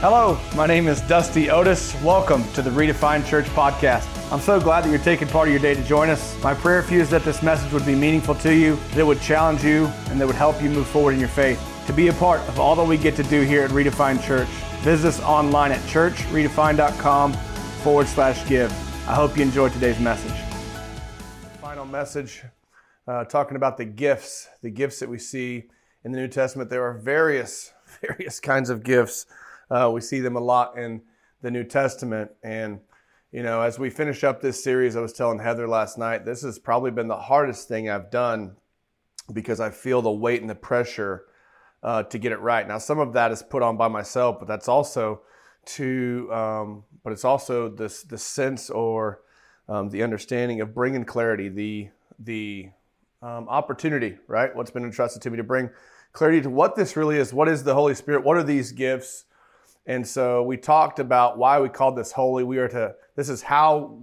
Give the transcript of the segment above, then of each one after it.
Hello, my name is Dusty Otis. Welcome to the Redefined Church podcast. I'm so glad that you're taking part of your day to join us. My prayer for you is that this message would be meaningful to you, that it would challenge you, and that would help you move forward in your faith. To be a part of all that we get to do here at Redefined Church, visit us online at churchredefined.com/give. I hope you enjoyed today's message. Final message, talking about the gifts that we see in the New Testament. There are various kinds of gifts. We see them a lot in the New Testament. And, you know, as we finish up this series, I was telling Heather last night, this has probably been the hardest thing I've done because I feel the weight and the pressure to get it right. Now, some of that is put on by myself, but that's also it's also this sense or the understanding of bringing clarity, the opportunity, right? What's been entrusted to me to bring clarity to what this really is. What is the Holy Spirit? What are these gifts? And so we talked about why we called this holy. This is how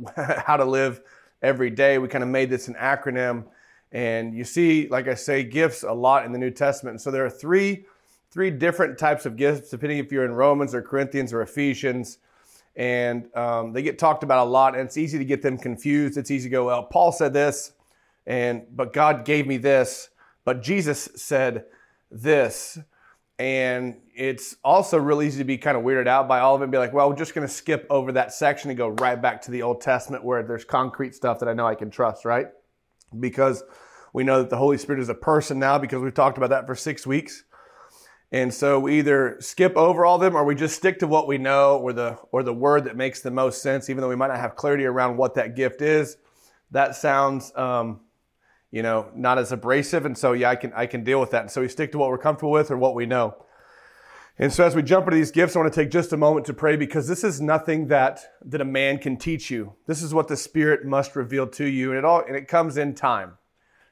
to live every day. We kind of made this an acronym. And you see, like I say, gifts a lot in the New Testament. And so there are three different types of gifts, depending if you're in Romans or Corinthians or Ephesians. And they get talked about a lot, and it's easy to get them confused. It's easy to go, well, Paul said this, but God gave me this, but Jesus said this. And it's also really easy to be kind of weirded out by all of it and be like, well, we're just going to skip over that section and go right back to the Old Testament where there's concrete stuff that I know I can trust, right? Because we know that the Holy Spirit is a person now because we've talked about that for 6 weeks. And so we either skip over all of them or we just stick to what we know or the word that makes the most sense, even though we might not have clarity around what that gift is. That sounds not as abrasive. And so, I can deal with that. And so we stick to what we're comfortable with or what we know. And so as we jump into these gifts, I want to take just a moment to pray because this is nothing that a man can teach you. This is what the Spirit must reveal to you. And it comes in time.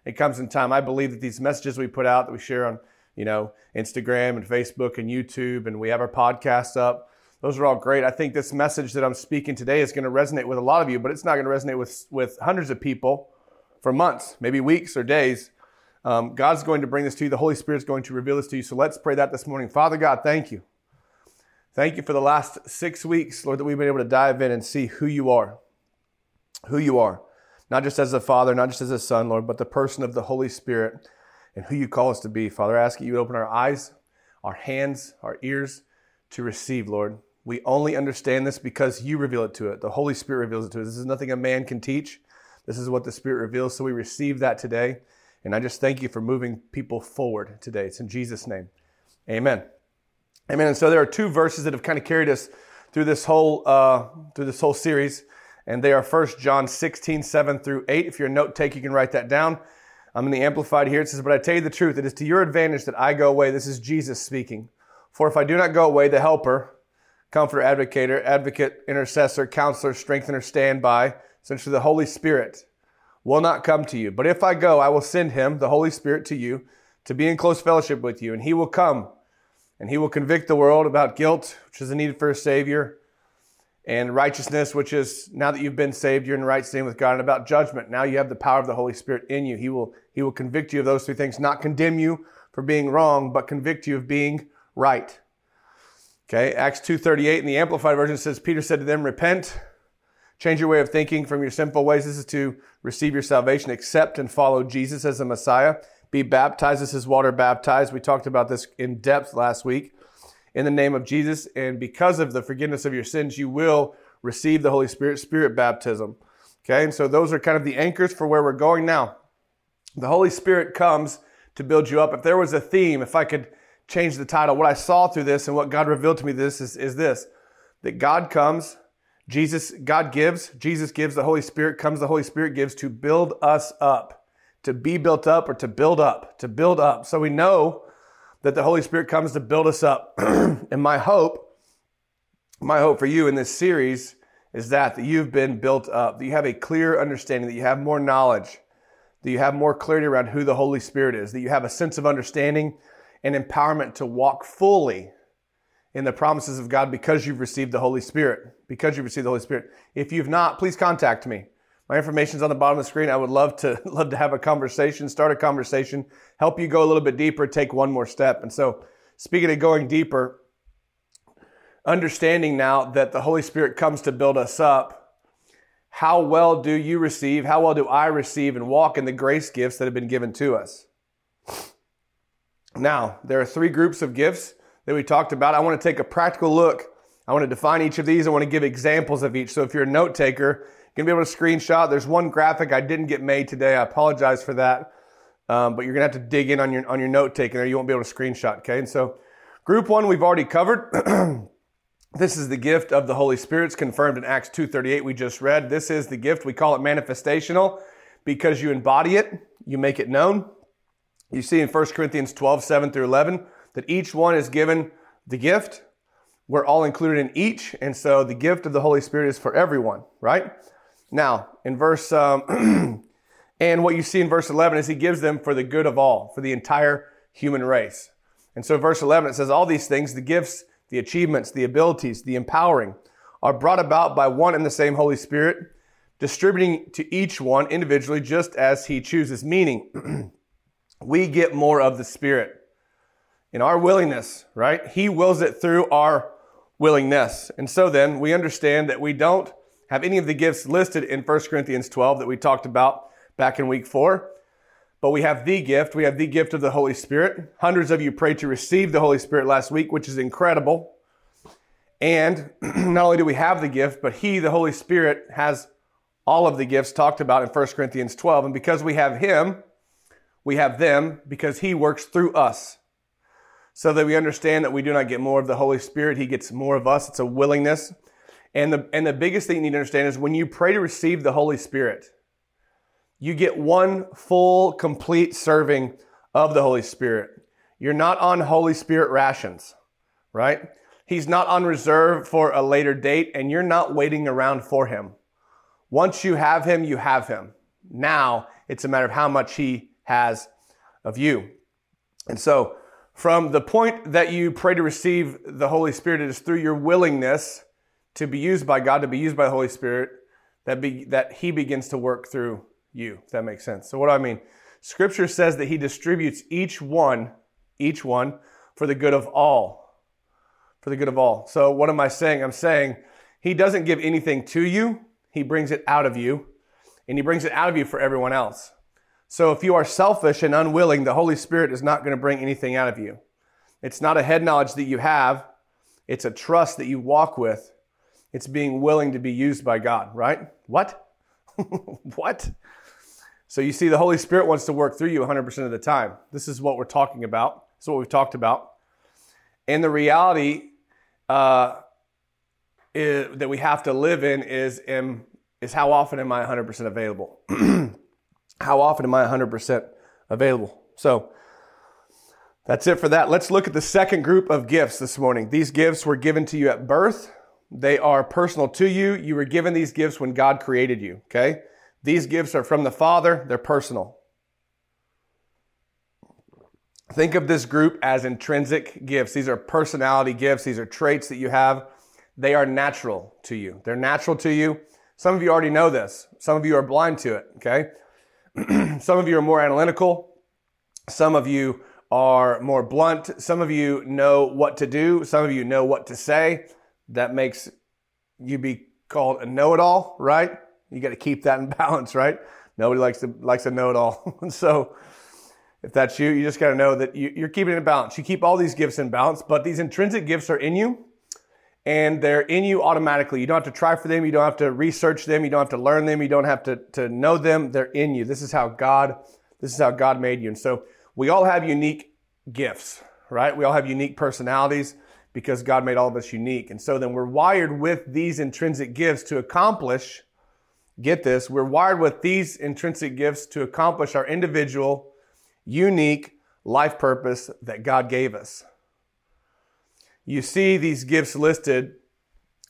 It comes in time. I believe that these messages we put out that we share on, Instagram and Facebook and YouTube, and we have our podcasts up. Those are all great. I think this message that I'm speaking today is going to resonate with a lot of you, but it's not going to resonate with hundreds of people for months, maybe weeks or days. God's going to bring this to you. The Holy Spirit's going to reveal this to you. So let's pray that this morning. Father God, thank you. Thank you for the last 6 weeks, Lord, that we've been able to dive in and see who you are. Who you are. Not just as a Father, not just as a Son, Lord, but the person of the Holy Spirit and who you call us to be. Father, I ask that you would open our eyes, our hands, our ears to receive, Lord. We only understand this because you reveal it to us. The Holy Spirit reveals it to us. This is nothing a man can teach. This is what the Spirit reveals. So we receive that today. And I just thank you for moving people forward today. It's in Jesus' name. Amen. Amen. And so there are two verses that have kind of carried us through this whole series. And they are 1 John 16:7-8. If you're a note taker, you can write that down. I'm in the Amplified here. It says, "But I tell you the truth, it is to your advantage that I go away." This is Jesus speaking. "For if I do not go away, the helper, comforter, advocate, intercessor, counselor, strengthener, standby, essentially the Holy Spirit, will not come to you. But if I go, I will send him, the Holy Spirit, to you to be in close fellowship with you. And he will come and he will convict the world about guilt, which is the need for a Savior, and righteousness, which is now that you've been saved, you're in right standing with God, and about judgment. Now you have the power of the Holy Spirit in you. He will convict you of those three things, not condemn you for being wrong, but convict you of being right." Okay, Acts 2:38 in the Amplified version says, "Peter said to them, 'Repent. Change your way of thinking from your sinful ways.'" This is to receive your salvation, accept and follow Jesus as the Messiah. "Be baptized." This is water baptized. We talked about this in depth last week. "In the name of Jesus, and because of the forgiveness of your sins, you will receive the Holy Spirit," Spirit baptism. Okay, and so those are kind of the anchors for where we're going now. The Holy Spirit comes to build you up. If there was a theme, if I could change the title, what I saw through this and what God revealed to me this is this, that God comes, Jesus gives, the Holy Spirit comes, the Holy Spirit gives to build us up, to be built up or to build up. So we know that the Holy Spirit comes to build us up. And my hope for you in this series is that you've been built up, that you have a clear understanding, that you have more knowledge, that you have more clarity around who the Holy Spirit is, that you have a sense of understanding and empowerment to walk fully in the promises of God because you've received the Holy Spirit. If you've not, please contact me. My information's on the bottom of the screen. I would love to have a conversation, start a conversation, help you go a little bit deeper, take one more step. And so speaking of going deeper, understanding now that the Holy Spirit comes to build us up, how well do you receive, how well do I receive and walk in the grace gifts that have been given to us? Now, there are three groups of gifts that we talked about. I want to take a practical look. I want to define each of these. I want to give examples of each. So if you're a note taker, you're going to be able to screenshot. There's one graphic I didn't get made today. I apologize for that. But you're going to have to dig in on your note taking there. You won't be able to screenshot, okay? And so group one, we've already covered. This is the gift of the Holy Spirit. It's confirmed in Acts 2:38 we just read. This is the gift. We call it manifestational because you embody it. You make it known. You see in 1 Corinthians 12:7-11, that each one is given the gift. We're all included in each, and so the gift of the Holy Spirit is for everyone, right? Now, in verse, and what you see in verse 11 is he gives them for the good of all, for the entire human race. And so verse 11, it says, all these things, the gifts, the achievements, the abilities, the empowering, are brought about by one and the same Holy Spirit, distributing to each one individually just as he chooses. Meaning, we get more of the Spirit in our willingness, right? He wills it through our willingness. And so then we understand that we don't have any of the gifts listed in 1 Corinthians 12 that we talked about back in week 4. But we have the gift. We have the gift of the Holy Spirit. Hundreds of you prayed to receive the Holy Spirit last week, which is incredible. And not only do we have the gift, but he, the Holy Spirit, has all of the gifts talked about in 1 Corinthians 12. And because we have him, we have them, because he works through us. So that we understand that we do not get more of the Holy Spirit. He gets more of us. It's a willingness. And the biggest thing you need to understand is when you pray to receive the Holy Spirit, you get one full, complete serving of the Holy Spirit. You're not on Holy Spirit rations, right? He's not on reserve for a later date, and you're not waiting around for him. Once you have him, you have him. Now, it's a matter of how much he has of you. And so, from the point that you pray to receive the Holy Spirit, it is through your willingness to be used by God, to be used by the Holy Spirit, that he begins to work through you, if that makes sense. So what do I mean? Scripture says that he distributes each one for the good of all. For the good of all. So what am I saying? I'm saying he doesn't give anything to you. He brings it out of you, and he brings it out of you for everyone else. So if you are selfish and unwilling, the Holy Spirit is not going to bring anything out of you. It's not a head knowledge that you have. It's a trust that you walk with. It's being willing to be used by God, right? What? What? So you see, the Holy Spirit wants to work through you 100% of the time. This is what we're talking about. This is what we've talked about. And the reality that we have to live in is how often am I 100% available? How often am I 100% available? So that's it for that. Let's look at the second group of gifts this morning. These gifts were given to you at birth. They are personal to you. You were given these gifts when God created you, okay? These gifts are from the Father. They're personal. Think of this group as intrinsic gifts. These are personality gifts. These are traits that you have. They are natural to you. They're natural to you. Some of you already know this. Some of you are blind to it, okay? Some of you are more analytical. Some of you are more blunt. Some of you know what to do. Some of you know what to say. That makes you be called a know-it-all, right? You got to keep that in balance, right? Nobody likes to know-it-all. So if that's you, you just got to know that you're keeping it in balance. You keep all these gifts in balance, but these intrinsic gifts are in you, and they're in you automatically. You don't have to try for them. You don't have to research them. You don't have to learn them. You don't have to know them. They're in you. This is how God made you. And so we all have unique gifts, right? We all have unique personalities because God made all of us unique. And so then we're wired with these intrinsic gifts to accomplish, get this, we're wired with these intrinsic gifts to accomplish our individual, unique life purpose that God gave us. You see these gifts listed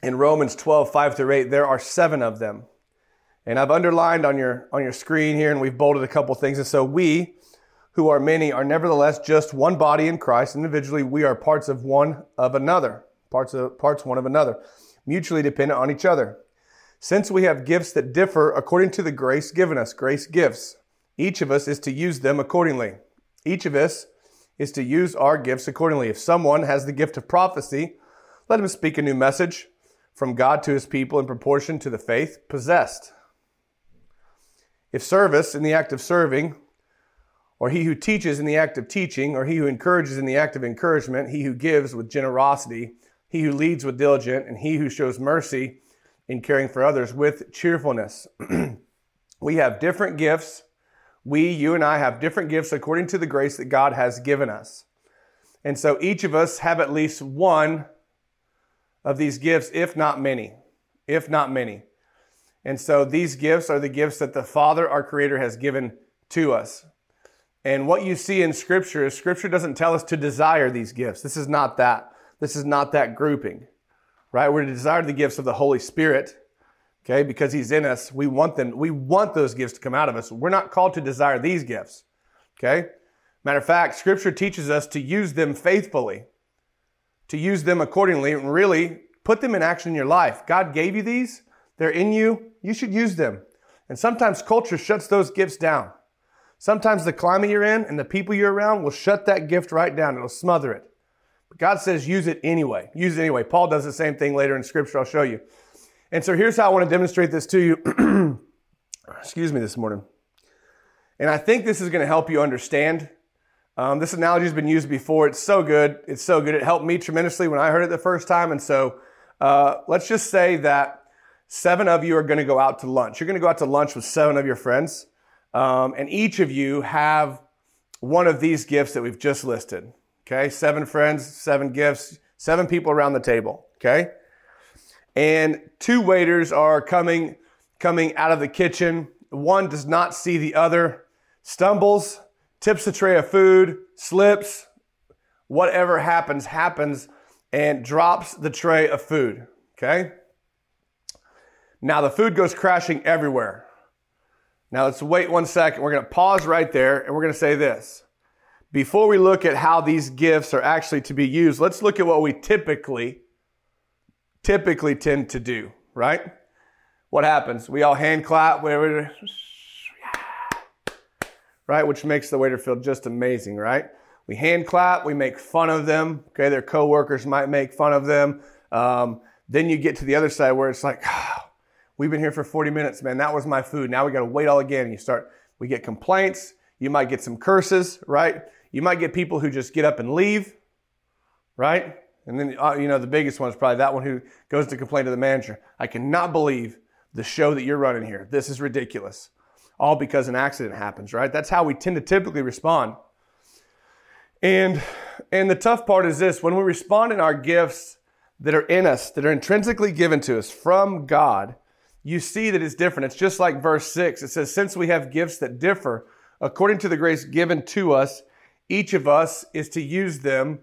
in Romans 12:5-8. There are 7 of them. And I've underlined on your screen here, and we've bolded a couple things. And so we, who are many, are nevertheless just one body in Christ. Individually, we are parts one of another, mutually dependent on each other. Since we have gifts that differ according to the grace given us, grace gifts, each of us is to use them accordingly. Each of us is to use our gifts accordingly. If someone has the gift of prophecy, Let him speak a new message from God to his people in proportion to the faith possessed. If service, in the act of serving, or he who teaches in the act of teaching, or he who encourages in the act of encouragement, he who gives with generosity, he who leads with diligence, and he who shows mercy in caring for others with cheerfulness. We have different gifts. You and I have different gifts according to the grace that God has given us. And so each of us have at least one of these gifts, if not many. And so these gifts are the gifts that the Father, our Creator, has given to us. And what you see in Scripture is Scripture doesn't tell us to desire these gifts. This is not that. This is not that grouping, right? We're to desire the gifts of the Holy Spirit, okay? Because He's in us. We want them. We want those gifts to come out of us. We're not called to desire these gifts, okay? Matter of fact, Scripture teaches us to use them faithfully, to use them accordingly, and really put them in action in your life. God gave you these. They're in you. You should use them. And sometimes culture shuts those gifts down. Sometimes the climate you're in and the people you're around will shut that gift right down. It'll smother it. But God says use it anyway. Use it anyway. Paul does the same thing later in Scripture. I'll show you. And so here's how I want to demonstrate this to you. Excuse me, this morning. And I think this is going to help you understand. This analogy has been used before. It's so good. It's so good. It helped me tremendously when I heard it the first time. And so let's just say that 7 of you are going to go out to lunch. You're going to go out to lunch with 7 of your friends. And each of you have one of these gifts that we've just listed. Okay, 7 friends, 7 gifts, 7 people around the table. Okay, and 2 waiters are coming out of the kitchen. One does not see the other, stumbles, tips the tray of food, slips, whatever happens, and drops the tray of food, okay? Now the food goes crashing everywhere. Now let's wait 1 second. We're going to pause right there, and we're going to say this. Before we look at how these gifts are actually to be used, let's look at what we typically tend to do, right? What happens? We all hand clap, whatever. Right? Which makes the waiter feel just amazing, right? We hand clap, we make fun of them. Okay, their coworkers might make fun of them. Then you get to the other side where it's like, oh, we've been here for 40 minutes, man. That was my food. Now we got to wait all again. And we get complaints. You might get some curses, right? You might get people who just get up and leave, right? And then, the biggest one is probably that one who goes to complain to the manager. I cannot believe the show that you're running here. This is ridiculous. All because an accident happens, right? That's how we tend to typically respond. And the tough part is this. When we respond in our gifts that are in us, that are intrinsically given to us from God, you see that it's different. It's just like verse 6. It says, since we have gifts that differ according to the grace given to us, each of us is to use them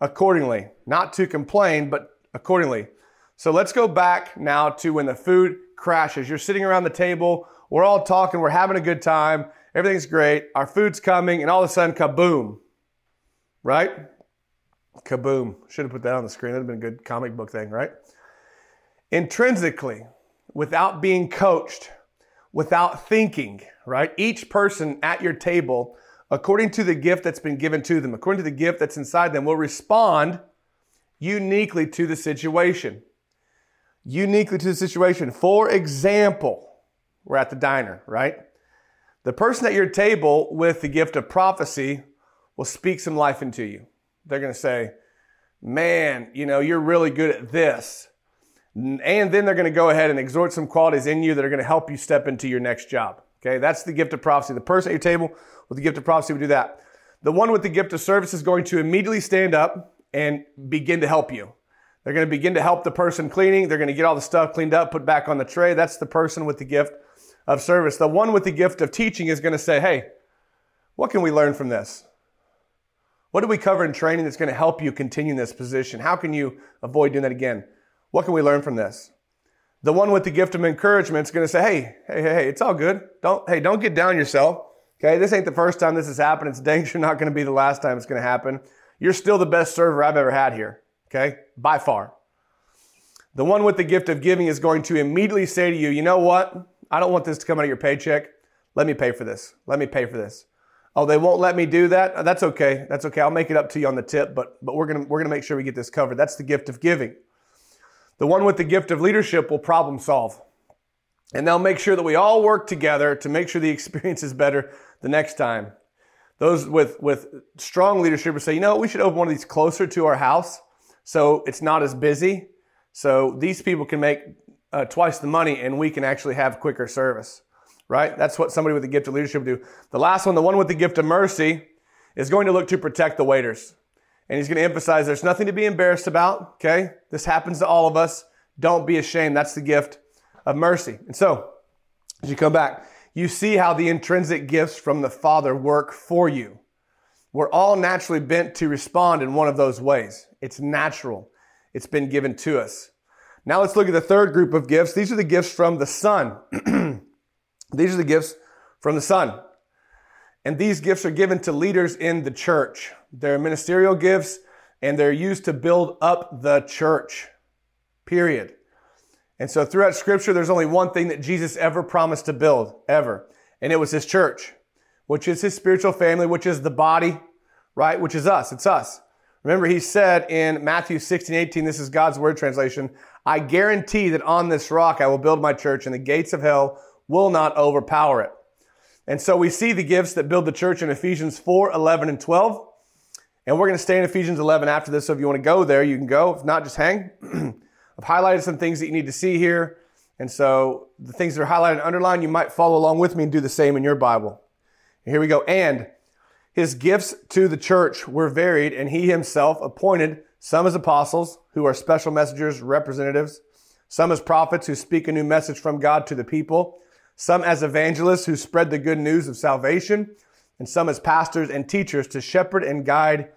accordingly. Not to complain, but accordingly. So let's go back now to when the food crashes. You're sitting around the table. We're all talking. We're having a good time. Everything's great. Our food's coming. And all of a sudden, kaboom. Right? Kaboom. Should have put that on the screen. That would have been a good comic book thing, right? Intrinsically, without being coached, without thinking, right? Each person at your table, according to the gift that's been given to them, according to the gift that's inside them, will respond uniquely to the situation. Uniquely to the situation. For example, we're at the diner, right? The person at your table with the gift of prophecy will speak some life into you. They're going to say, man, you're really good at this. And then they're going to go ahead and exhort some qualities in you that are going to help you step into your next job. Okay, that's the gift of prophecy. The person at your table with the gift of prophecy will do that. The one with the gift of service is going to immediately stand up and begin to help you. They're going to begin to help the person cleaning. They're going to get all the stuff cleaned up, put back on the tray. That's the person with the gift of service. The one with the gift of teaching is going to say, hey, what can we learn from this? What do we cover in training that's going to help you continue in this position? How can you avoid doing that again? What can we learn from this? The one with the gift of encouragement is going to say, hey, it's all good. Don't get down yourself. Okay, this ain't the first time this has happened. It's dang sure not going to be the last time it's going to happen. You're still the best server I've ever had here. Okay, by far. The one with the gift of giving is going to immediately say to you, you know what? I don't want this to come out of your paycheck. Let me pay for this. Oh, they won't let me do that? Oh, that's okay. I'll make it up to you on the tip, but we're gonna make sure we get this covered. That's the gift of giving. The one with the gift of leadership will problem solve. And they'll make sure that we all work together to make sure the experience is better the next time. Those with strong leadership will say, you know, we should open one of these closer to our house so it's not as busy. So these people can make twice the money and we can actually have quicker service, right? That's what somebody with the gift of leadership do. The last one, the one with the gift of mercy, is going to look to protect the waiters. And he's going to emphasize there's nothing to be embarrassed about, okay? This happens to all of us. Don't be ashamed. That's the gift of mercy. And so, as you come back, you see how the intrinsic gifts from the Father work for you. We're all naturally bent to respond in one of those ways. It's natural. It's been given to us. Now let's look at the third group of gifts. These are the gifts from the Son. These are the gifts from the Son. And these gifts are given to leaders in the church. They're ministerial gifts, and they're used to build up the church, period. And so throughout Scripture, there's only one thing that Jesus ever promised to build, ever. And it was His church, which is His spiritual family, which is the body, right? Which is us. It's us. Remember, He said in Matthew 16:18, this is God's Word translation, I guarantee that on this rock I will build my church, and the gates of hell will not overpower it. And so we see the gifts that build the church in Ephesians 4:11 and 12. And we're going to stay in Ephesians 11 after this. So if you want to go there, you can go. If not, just hang. I've highlighted some things that you need to see here. And so the things that are highlighted and underlined, you might follow along with me and do the same in your Bible. And here we go. And His gifts to the church were varied, and He Himself appointed some as apostles, who are special messengers, representatives, some as prophets who speak a new message from God to the people, some as evangelists who spread the good news of salvation, and some as pastors and teachers to shepherd and guide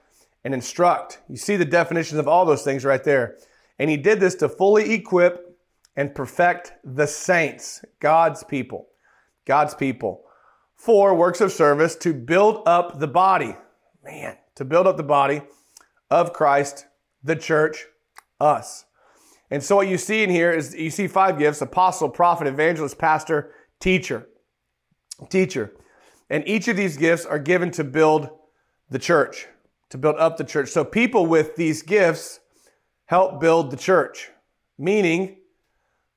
and instruct. You see the definitions of all those things right there. And He did this to fully equip and perfect the saints, God's people, for works of service to build up the body. Man, to build up the body of Christ, the church, us. And so what you see in here is you see five gifts: apostle, prophet, evangelist, pastor, teacher. And each of these gifts are given to build the church, to build up the church. So people with these gifts help build the church, meaning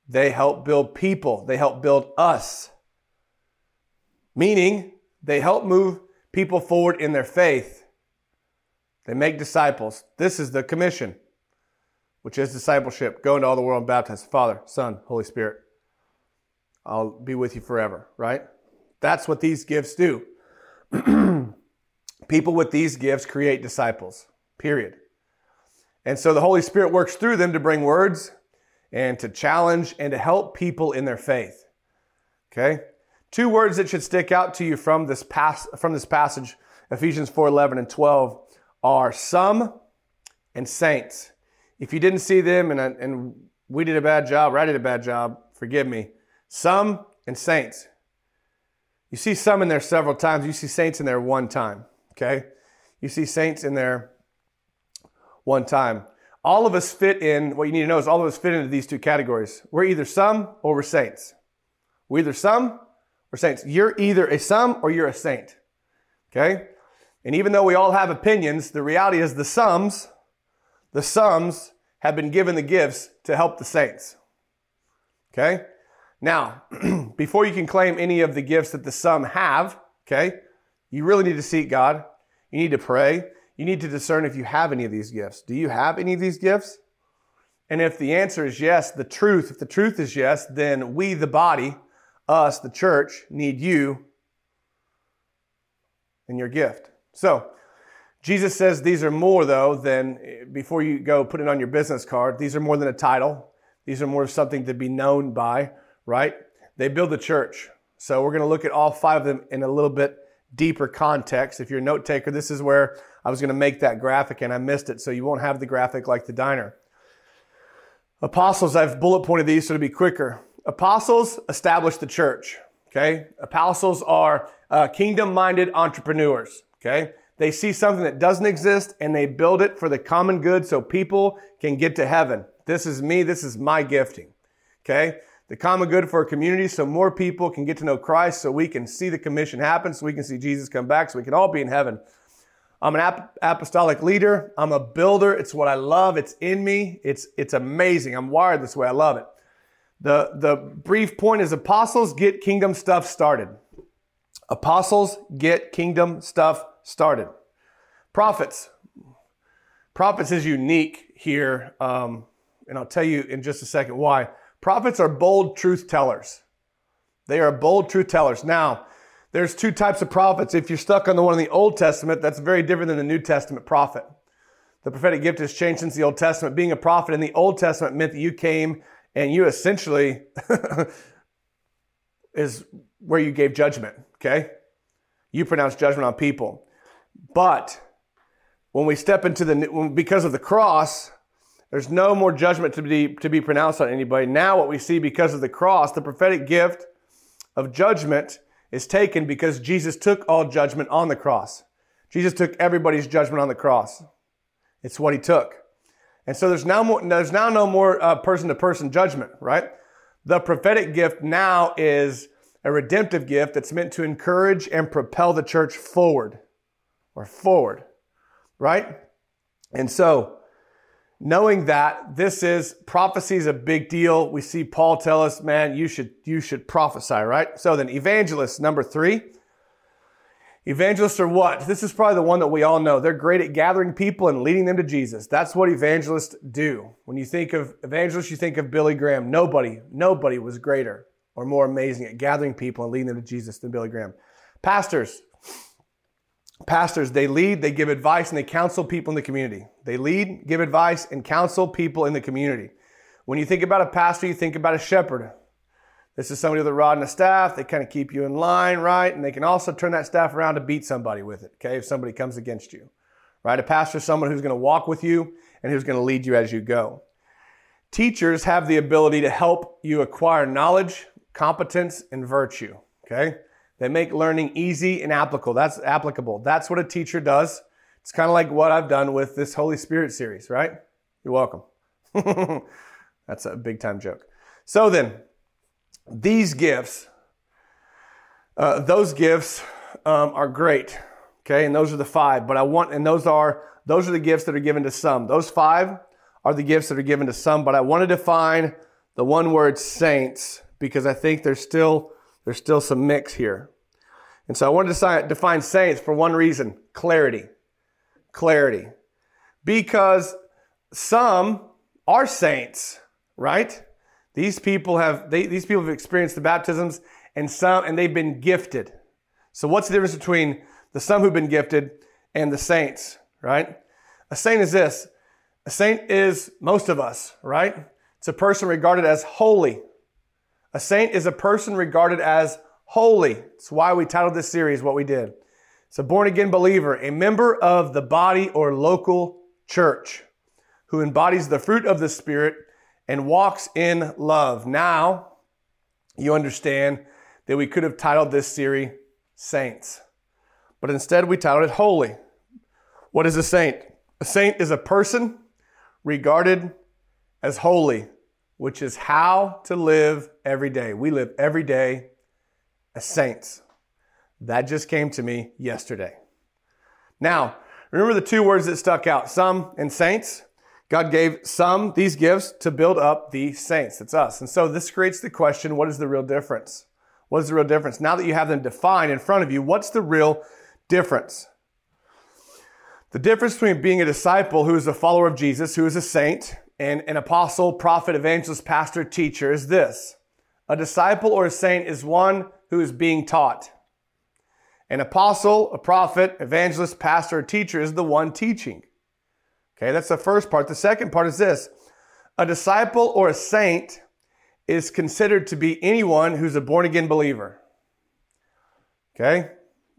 they help build people. They help build us, meaning they help move people forward in their faith. They make disciples. This is the commission, which is discipleship. Go into all the world and baptize the Father, Son, Holy Spirit. I'll be with you forever, right? That's what these gifts do. People with these gifts create disciples, period. And so the Holy Spirit works through them to bring words and to challenge and to help people in their faith. Okay? Two words that should stick out to you from this passage, Ephesians 4:11 and 12, are some and saints. If you didn't see them and we did a bad job, or I did a bad job, forgive me. Some and saints. You see some in there several times. You see saints in there one time. Okay? You see saints in there one time. All of us fit in, what you need to know is all of us fit into these two categories. We're either some or we're saints. We're either some or saints. You're either a some or you're a saint. Okay? And even though we all have opinions, the reality is the sums have been given the gifts to help the saints. Okay? Now, before you can claim any of the gifts that the some have, okay, you really need to seek God. You need to pray. You need to discern if you have any of these gifts. Do you have any of these gifts? And if the answer is yes, if the truth is yes, then we, the body, us, the church, need you and your gift. So, Jesus says these are more, though, than, before you go put it on your business card, these are more than a title. These are more of something to be known by, right? They build the church. So we're going to look at all five of them in a little bit deeper context. If you're a note taker, this is where I was going to make that graphic and I missed it, so you won't have the graphic like the diner. Apostles, I've bullet pointed these so to be quicker. Apostles establish the church, okay? Apostles are kingdom-minded entrepreneurs, okay? They see something that doesn't exist and they build it for the common good so people can get to heaven. This is me, this is my gifting, okay? The common good for a community so more people can get to know Christ, so we can see the commission happen, so we can see Jesus come back, so we can all be in heaven. I'm an apostolic leader. I'm a builder. It's what I love. It's in me. It's amazing. I'm wired this way. I love it. The brief point is apostles get kingdom stuff started. Apostles get kingdom stuff started. Prophets. Prophets is unique here. And I'll tell you in just a second why. Prophets are bold truth tellers. They are bold truth tellers. Now, there's two types of prophets. If you're stuck on the one in the Old Testament, that's very different than the New Testament prophet. The prophetic gift has changed since the Old Testament. Being a prophet in the Old Testament meant that you came and you essentially is where you gave judgment, okay? You pronounced judgment on people. But when we step into because of the cross, there's no more judgment to be pronounced on anybody. Now what we see because of the cross, the prophetic gift of judgment is taken because Jesus took all judgment on the cross. Jesus took everybody's judgment on the cross. It's what he took. And so there's now no more person-to-person judgment, right? The prophetic gift now is a redemptive gift that's meant to encourage and propel the church forward, right? And so knowing that prophecy is a big deal. We see Paul tell us, man, you should prophesy, right? So then evangelists, number 3. Evangelists are what? This is probably the one that we all know. They're great at gathering people and leading them to Jesus. That's what evangelists do. When you think of evangelists, you think of Billy Graham. Nobody was greater or more amazing at gathering people and leading them to Jesus than Billy Graham. Pastors, they lead, they give advice, and they counsel people in the community. They lead, give advice, and counsel people in the community. When you think about a pastor, you think about a shepherd. This is somebody with a rod and a staff. They kind of keep you in line, right? And they can also turn that staff around to beat somebody with it, okay, if somebody comes against you, right? A pastor is someone who's going to walk with you and who's going to lead you as you go. Teachers have the ability to help you acquire knowledge, competence, and virtue, okay? They make learning easy and applicable. That's what a teacher does. It's kind of like what I've done with this Holy Spirit series, right? You're welcome. That's a big time joke. So then, these gifts, are great, okay? And those are the 5. But those are the gifts that are given to some. Those 5 are the gifts that are given to some. But I want to define the one word saints because I think there's still some mix here. And so I wanted to define saints for one reason, clarity. Because some are saints, right? These people have experienced the baptisms and they've been gifted. So what's the difference between the some who've been gifted and the saints, right? A saint is this. A saint is most of us, right? It's a person regarded as holy. A saint is a person regarded as holy. It's why we titled this series what we did. It's a born-again believer, a member of the body or local church who embodies the fruit of the Spirit and walks in love. Now, you understand that we could have titled this series Saints, but instead we titled it Holy. What is a saint? A saint is a person regarded as holy, which is how to live every day. We live every day as saints. That just came to me yesterday. Now, remember the 2 words that stuck out, some and saints. God gave some these gifts to build up the saints. That's us. And so this creates the question, what is the real difference? What is the real difference? Now that you have them defined in front of you, what's the real difference? The difference between being a disciple who is a follower of Jesus, who is a saint, and an apostle, prophet, evangelist, pastor, teacher is this. A disciple or a saint is one who is being taught. An apostle, a prophet, evangelist, pastor, or teacher is the one teaching. Okay, that's the first part. The second part is this. A disciple or a saint is considered to be anyone who's a born-again believer. Okay,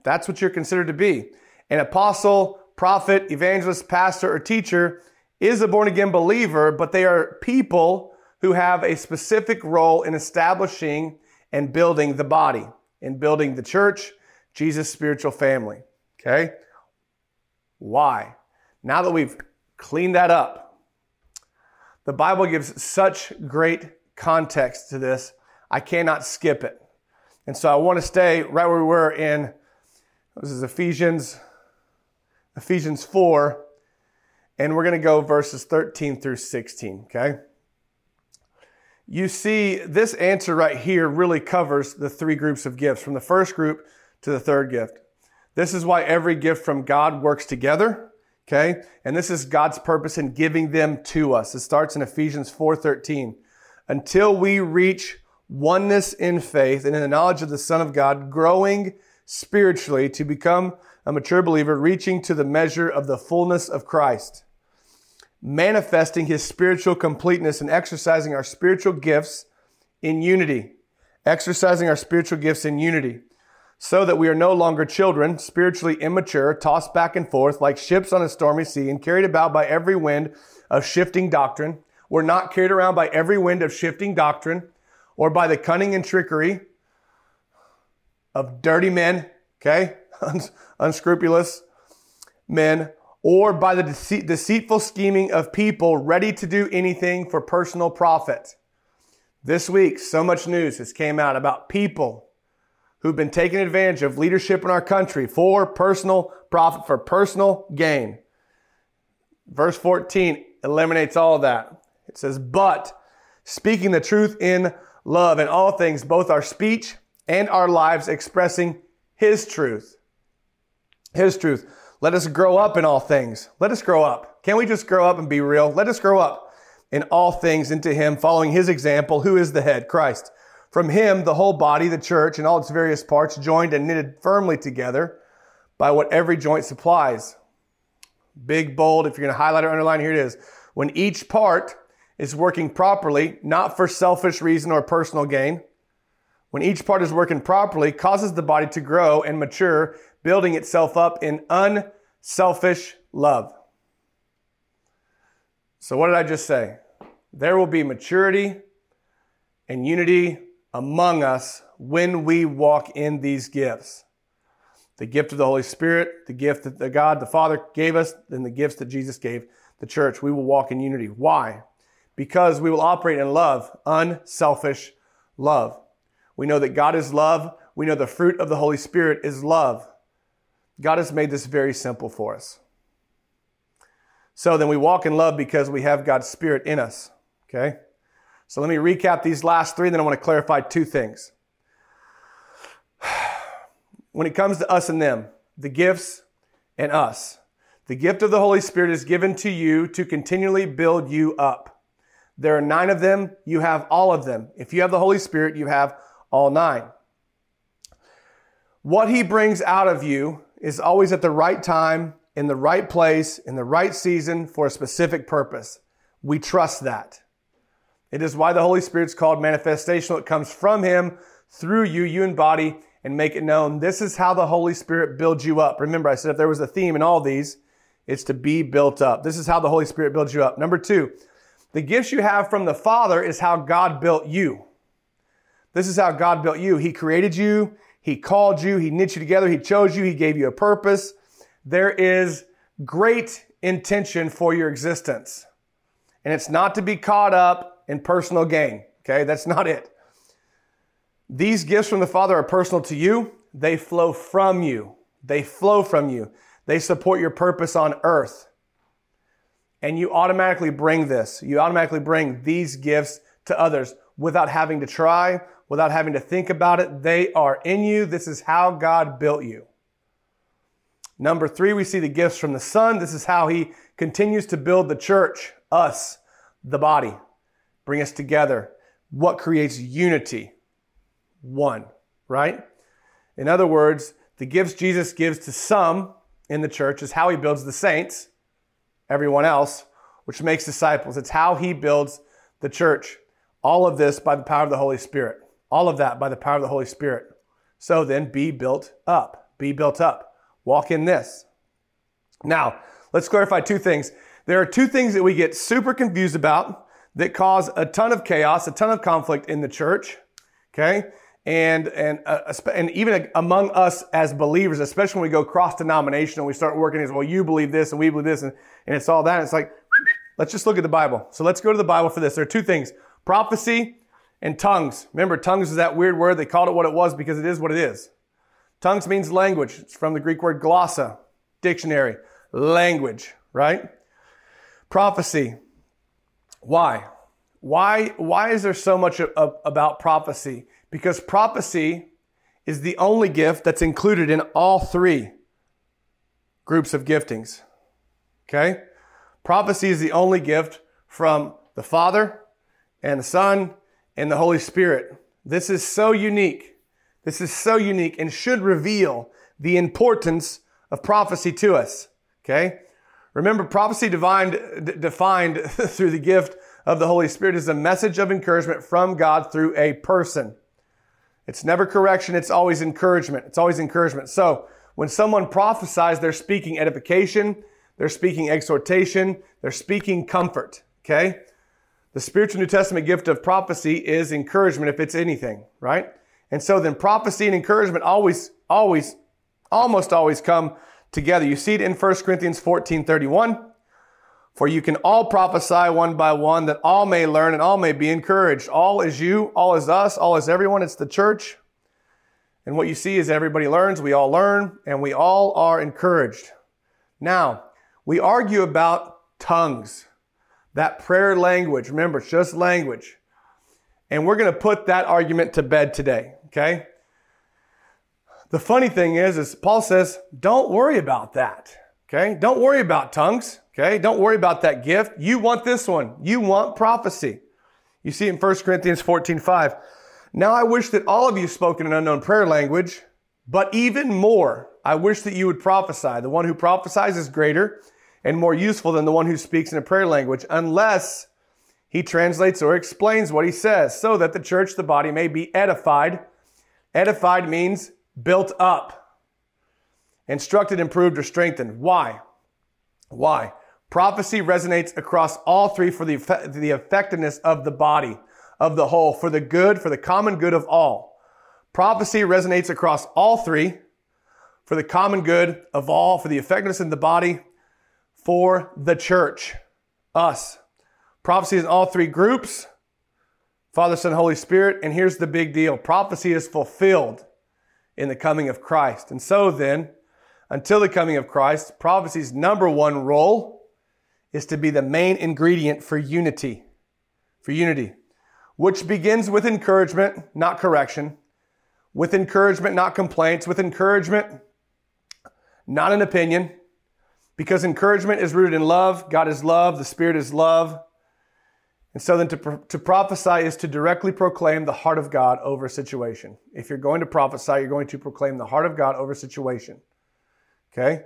that's what you're considered to be. An apostle, prophet, evangelist, pastor, or teacher is a born-again believer, but they are people who have a specific role in establishing and building the body, in building the church, Jesus' spiritual family, okay? Why? Now that we've cleaned that up, the Bible gives such great context to this, I cannot skip it. And so I want to stay right where we were in Ephesians Ephesians 4, and we're going to go verses 13 through 16, okay? You see, this answer right here really covers the three groups of gifts, from the first group to the third gift. This is why every gift from God works together, okay? And this is God's purpose in giving them to us. It starts in Ephesians 4:13. Until we reach oneness in faith and in the knowledge of the Son of God, growing spiritually to become a mature believer, reaching to the measure of the fullness of Christ, manifesting his spiritual completeness and exercising our spiritual gifts in unity. Exercising our spiritual gifts in unity. So that we are no longer children, spiritually immature, tossed back and forth like ships on a stormy sea and carried about by every wind of shifting doctrine. We're not carried around by every wind of shifting doctrine, or by the cunning and trickery of dirty men, okay, unscrupulous men, or by the deceitful scheming of people ready to do anything for personal profit. This week, so much news has came out about people who've been taking advantage of leadership in our country for personal profit, for personal gain. Verse 14 eliminates all that. It says, but speaking the truth in love in all things, both our speech and our lives expressing his truth. His truth. Let us grow up in all things. Let us grow up. Can we just grow up and be real? Let us grow up in all things into him, following his example, who is the head, Christ. From him, the whole body, the church, and all its various parts joined and knitted firmly together by what every joint supplies. Big, bold, if you're going to highlight or underline, here it is. When each part is working properly, not for selfish reason or personal gain. When each part is working properly, causes the body to grow and mature, building itself up in unselfish love. So what did I just say? There will be maturity and unity among us when we walk in these gifts. The gift of the Holy Spirit, the gift that the God the Father gave us, and the gifts that Jesus gave the church. We will walk in unity. Why? Because we will operate in love, unselfish love. We know that God is love. We know the fruit of the Holy Spirit is love. God has made this very simple for us. So then we walk in love because we have God's Spirit in us. Okay? So let me recap these last three, and then I want to clarify two things. When it comes to us and them, the gifts and us, the gift of the Holy Spirit is given to you to continually build you up. There are 9 of them. You have all of them. If you have the Holy Spirit, you have all 9. What he brings out of you is always at the right time, in the right place, in the right season for a specific purpose. We trust that. It is why the Holy Spirit's called manifestational. It comes from him, through you, you embody, and make it known. This is how the Holy Spirit builds you up. Remember, I said if there was a theme in all these, it's to be built up. This is how the Holy Spirit builds you up. Number 2. The gifts you have from the Father is how God built you. This is how God built you. He created you. He called you. He knit you together. He chose you. He gave you a purpose. There is great intention for your existence. And it's not to be caught up in personal gain. Okay, that's not it. These gifts from the Father are personal to you. They flow from you. They flow from you. They support your purpose on earth. And you automatically bring this. You automatically bring these gifts to others without having to try, without having to think about it. They are in you. This is how God built you. Number 3, we see the gifts from the Son. This is how he continues to build the church, us, the body, bring us together. What creates unity? One, right? In other words, the gifts Jesus gives to some in the church is how he builds the saints, everyone else, which makes disciples. It's how he builds the church. All of this by the power of the Holy Spirit. All of that by the power of the Holy Spirit. So then be built up. Be built up. Walk in this. Now, let's clarify 2 things. There are 2 things that we get super confused about that cause a ton of chaos, a ton of conflict in the church, okay? And even among us as believers, especially when we go cross-denominational, we start working as, well, you believe this and we believe this, and it's all that. And it's like, let's just look at the Bible. So let's go to the Bible for this. There are 2 things, prophecy and tongues. Remember, tongues is that weird word. They called it what it was because it is what it is. Tongues means language. It's from the Greek word glossa, dictionary. language, right? Prophecy. Why is there so much about prophecy? Because prophecy is the only gift that's included in all three groups of giftings. Okay? Prophecy is the only gift from the Father and the Son and the Holy Spirit. This is so unique. This is so unique and should reveal the importance of prophecy to us. Okay? Remember, prophecy defined through the gift of the Holy Spirit is a message of encouragement from God through a person. It's never correction. It's always encouragement. It's always encouragement. So when someone prophesies, they're speaking edification. They're speaking exhortation. They're speaking comfort. Okay? The spiritual New Testament gift of prophecy is encouragement, if it's anything, right? And so then prophecy and encouragement almost always come together. You see it in 1 Corinthians 14:31. For you can all prophesy one by one, that all may learn and all may be encouraged. All is you, all is us, all is everyone. It's the church. And what you see is everybody learns, we all learn, and we all are encouraged. Now, we argue about tongues, that prayer language. Remember, it's just language. And we're going to put that argument to bed today, okay? The funny thing is Paul says, don't worry about that, okay? Don't worry about tongues. Okay, don't worry about that gift. You want this one. You want prophecy. You see it in 1 Corinthians 14:5. Now I wish that all of you spoke in an unknown prayer language, but even more, I wish that you would prophesy. The one who prophesies is greater and more useful than the one who speaks in a prayer language, unless he translates or explains what he says, so that the church, the body, may be edified. Edified means built up, instructed, improved, or strengthened. Why? Prophecy resonates across all three for the effectiveness of the body, of the whole, for the good, for the common good of all. Prophecy resonates across all three for the common good of all, for the effectiveness in the body, for the church, us. Prophecy is in all three groups, Father, Son, Holy Spirit. And here's the big deal. Prophecy is fulfilled in the coming of Christ. And so then, until the coming of Christ, prophecy's number one role is to be the main ingredient for unity, which begins with encouragement, not correction, with encouragement, not complaints, with encouragement, not an opinion, because encouragement is rooted in love. God is love. The Spirit is love. And so then to prophesy is to directly proclaim the heart of God over a situation. If you're going to prophesy, you're going to proclaim the heart of God over a situation. Okay?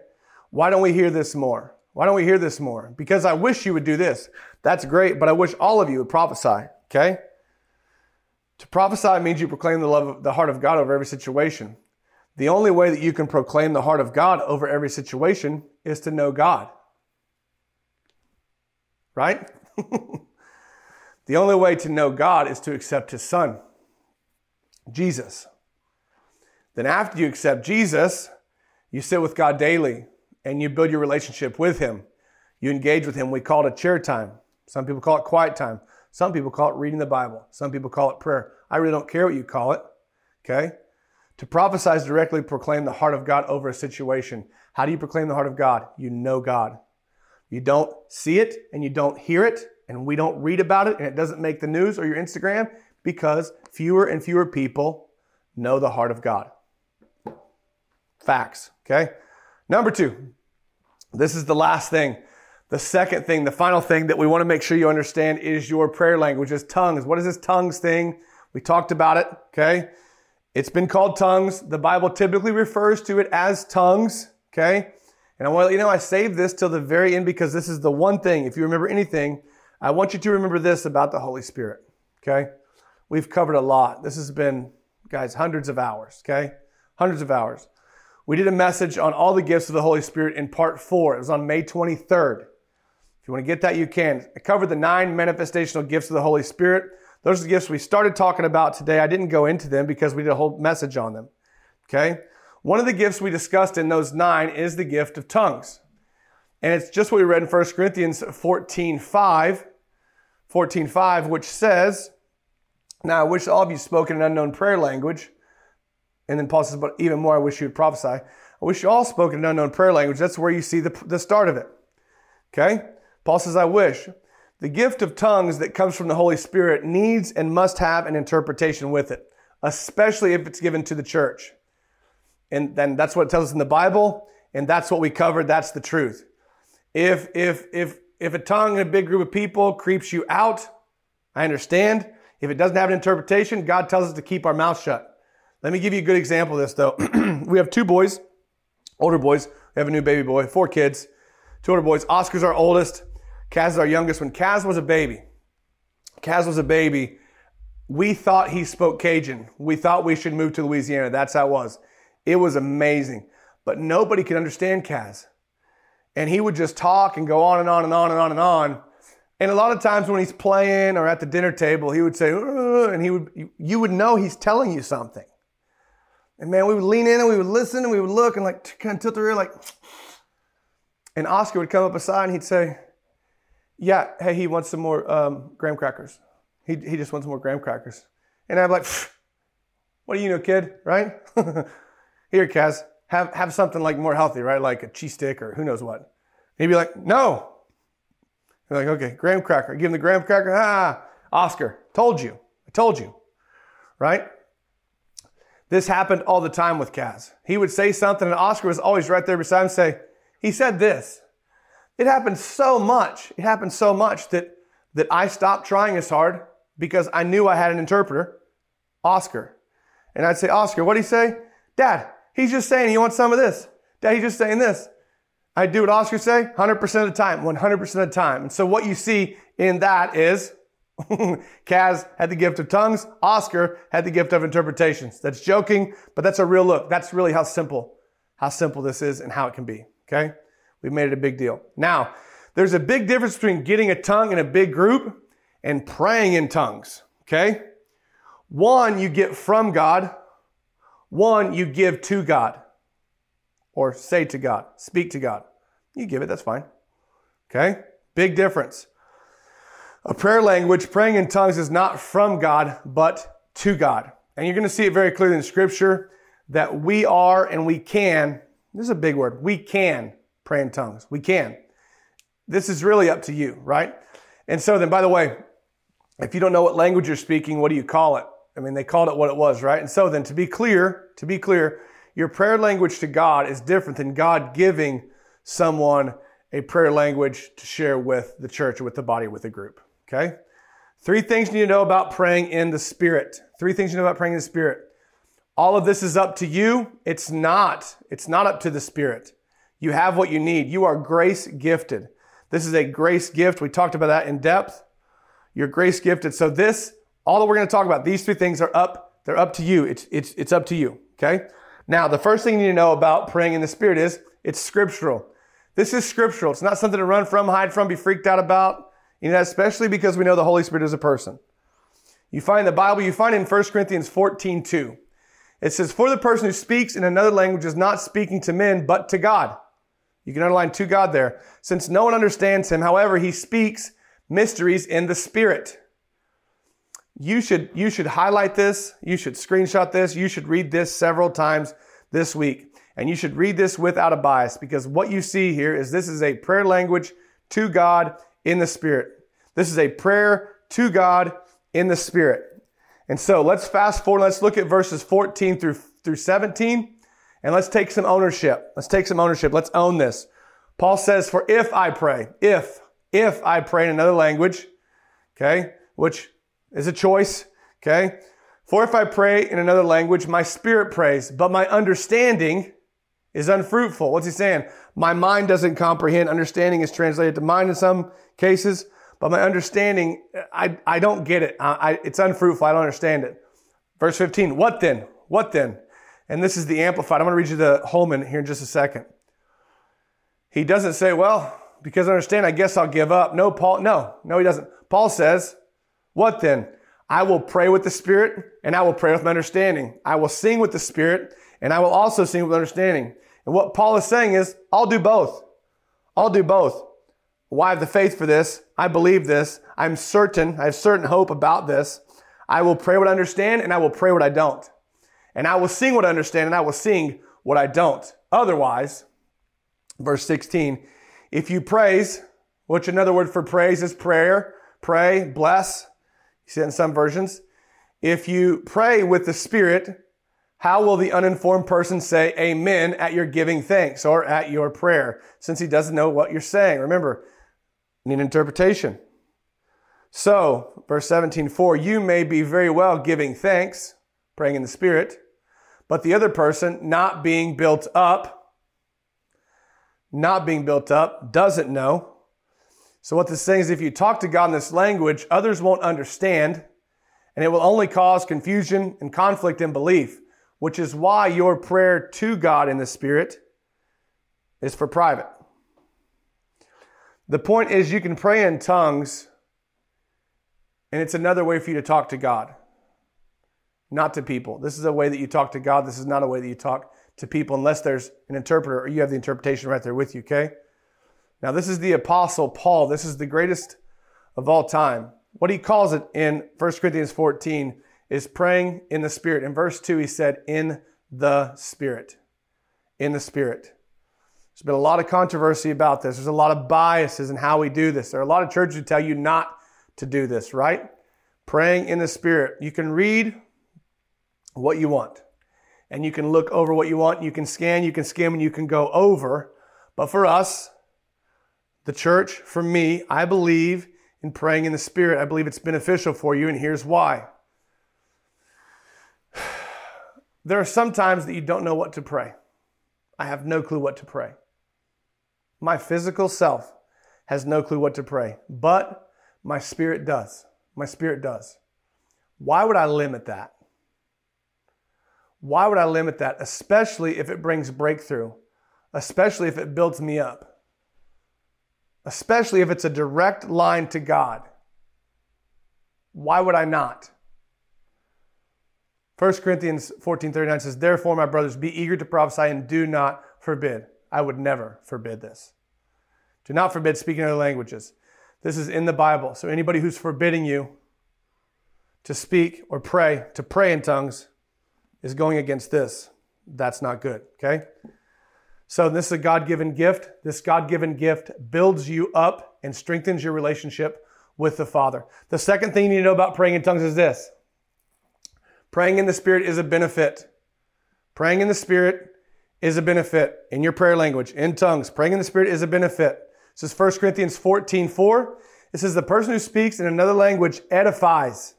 Why don't we hear this more? Why don't we hear this more? Because I wish you would do this. That's great, but I wish all of you would prophesy, okay? To prophesy means you proclaim the heart of God over every situation. The only way that you can proclaim the heart of God over every situation is to know God. Right? The only way to know God is to accept His Son, Jesus. Then after you accept Jesus, you sit with God daily, and you build your relationship with Him. You engage with Him. We call it a chair time. Some people call it quiet time. Some people call it reading the Bible. Some people call it prayer. I really don't care what you call it, okay? To prophesy is directly proclaim the heart of God over a situation. How do you proclaim the heart of God? You know God. You don't see it, and you don't hear it, and we don't read about it, and it doesn't make the news or your Instagram, because fewer and fewer people know the heart of God. Facts, okay? Number two, this is the last thing. The second thing, the final thing that we want to make sure you understand is your prayer language, is tongues. What is this tongues thing? We talked about it, okay? It's been called tongues. The Bible typically refers to it as tongues, okay? And I want to let you know I saved this till the very end because this is the one thing. If you remember anything, I want you to remember this about the Holy Spirit, okay? We've covered a lot. This has been, guys, hundreds of hours, okay? Hundreds of hours. We did a message on all the gifts of the Holy Spirit in part 4. It was on May 23rd. If you want to get that, you can. I covered the 9 manifestational gifts of the Holy Spirit. Those are the gifts we started talking about today. I didn't go into them because we did a whole message on them. Okay? One of the gifts we discussed in those 9 is the gift of tongues. And it's just what we read in 1 Corinthians 14:5, which says, now I wish all of you spoke in an unknown prayer language. And then Paul says, but even more, I wish you would prophesy. I wish you all spoke in an unknown prayer language. That's where you see the start of it. Okay? Paul says, I wish. The gift of tongues that comes from the Holy Spirit needs and must have an interpretation with it, especially if it's given to the church. And then that's what it tells us in the Bible, and that's what we covered. That's the truth. If a tongue in a big group of people creeps you out, I understand. If it doesn't have an interpretation, God tells us to keep our mouth shut. Let me give you a good example of this, though. We have two boys, older boys. We have a new baby boy, four kids, two older boys. Oscar's our oldest. Kaz is our youngest. When Kaz was a baby, we thought he spoke Cajun. We thought we should move to Louisiana. That's how it was. It was amazing. But nobody could understand Kaz. And he would just talk and go on and on and on and on and on. And a lot of times when he's playing or at the dinner table, he would say, and you would know he's telling you something. And man, we would lean in and we would listen and we would look and like kind of tilt our ear like. And Oscar would come up beside and he'd say, yeah, hey, he wants some more graham crackers. He just wants some more graham crackers. And I'm like, what do you know, kid, right? Here, Kaz, have something like more healthy, right? Like a cheese stick or who knows what. And he'd be like, no. I'm like, okay, graham cracker. Give him the graham cracker. Ah, Oscar, told you. I told you, right? This happened all the time with Kaz. He would say something, and Oscar was always right there beside him and say, he said this. It happened so much. It happened so much that I stopped trying as hard because I knew I had an interpreter, Oscar. And I'd say, Oscar, what'd he say? Dad, he's just saying he wants some of this. Dad, he's just saying this. I do what Oscar say 100% of the time, 100% of the time. And so what you see in that is Kaz had the gift of tongues. Oscar had the gift of interpretations. That's joking, but that's a real look. That's really how simple this is and how it can be. Okay? We've made it a big deal. Now, there's a big difference between getting a tongue in a big group and praying in tongues. Okay? One, you get from God. One, you give to God. Or say to God, speak to God. You give it, that's fine. Okay? Big difference. A prayer language, praying in tongues is not from God, but to God. And you're going to see it very clearly in Scripture that we are and we can, this is a big word, we can pray in tongues. We can. This is really up to you, right? And so then, by the way, if you don't know what language you're speaking, what do you call it? I mean, they called it what it was, right? And so then, to be clear, your prayer language to God is different than God giving someone a prayer language to share with the church, with the body, with a group. Okay? Three things you need to know about praying in the Spirit. All of this is up to you. It's not up to the Spirit. You have what you need. You are grace gifted. This is a grace gift. We talked about that in depth. You're grace gifted. So this, all that we're going to talk about, these three things are up. They're up to you. It's up to you. Okay? Now, the first thing you need to know about praying in the Spirit is it's scriptural. This is scriptural. It's not something to run from, hide from, be freaked out about, you know, especially because we know the Holy Spirit is a person. You find the Bible, you find it in 1 Corinthians 14:2. It says, for the person who speaks in another language is not speaking to men, but to God. You can underline to God there. Since no one understands him, however, he speaks mysteries in the Spirit. You should highlight this, you should screenshot this, you should read this several times this week. And you should read this without a bias because what you see here is this is a prayer language to God in the Spirit. This is a prayer to God in the Spirit. And so let's fast forward, let's look at verses 14 through 17 and let's take some ownership. Let's own this. Paul says, for if I pray, if I pray in another language, okay, which is a choice, okay? For if I pray in another language, my spirit prays, but my understanding is unfruitful. What's he saying? My mind doesn't comprehend. Understanding is translated to mind in some cases, but my understanding, I don't get it. It's unfruitful. I don't understand it. Verse 15, what then? And this is the Amplified. I'm going to read you the Holman here in just a second. He doesn't say, well, because I understand, I guess I'll give up. No, Paul, no, he doesn't. Paul says, what then? I will pray with the Spirit, and I will pray with my understanding. I will sing with the Spirit, and I will also sing with understanding. And what Paul is saying is, I'll do both. Why have the faith for this? I believe this. I'm certain. I have certain hope about this. I will pray what I understand, and I will pray what I don't. And I will sing what I understand, and I will sing what I don't. Otherwise, verse 16, if you praise, which another word for praise is prayer, pray, bless, you see it in some versions. If you pray with the Spirit, how will the uninformed person say amen at your giving thanks or at your prayer, since he doesn't know what you're saying? Remember, you need interpretation. So, verse 17, for you may be very well giving thanks, praying in the Spirit, but the other person, not being built up, doesn't know. So what this saying is, if you talk to God in this language, others won't understand, and it will only cause confusion and conflict in belief, which is why your prayer to God in the Spirit is for private. The point is, you can pray in tongues, and it's another way for you to talk to God, not to people. This is a way that you talk to God. This is not a way that you talk to people unless there's an interpreter or you have the interpretation right there with you, okay? Now, this is the Apostle Paul. This is the greatest of all time. What he calls it in 1 Corinthians 14 is praying in the Spirit. In verse 2, he said, in the Spirit. In the Spirit. There's been a lot of controversy about this. There's a lot of biases in how we do this. There are a lot of churches who tell you not to do this, right? Praying in the Spirit. You can read what you want, and you can look over what you want. You can scan, you can skim, and you can go over. But for us, the church, for me, I believe in praying in the Spirit. I believe it's beneficial for you, and here's why. There are some times that you don't know what to pray. I have no clue what to pray. My physical self has no clue what to pray, but my spirit does. My spirit does. Why would I limit that? Why would I limit that, especially if it brings breakthrough, especially if it builds me up? Especially if it's a direct line to God. Why would I not? 1 Corinthians 14:39 says, therefore, my brothers, be eager to prophesy and do not forbid. I would never forbid this. Do not forbid speaking other languages. This is in the Bible. So anybody who's forbidding you to speak or pray, to pray in tongues, is going against this. That's not good, okay? So this is a God-given gift. This God-given gift builds you up and strengthens your relationship with the Father. The second thing you need to know about praying in tongues is this. Praying in the Spirit is a benefit. Praying in the Spirit is a benefit in your prayer language, in tongues. Praying in the Spirit is a benefit. This is 1 Corinthians 14:4. It says, the person who speaks in another language edifies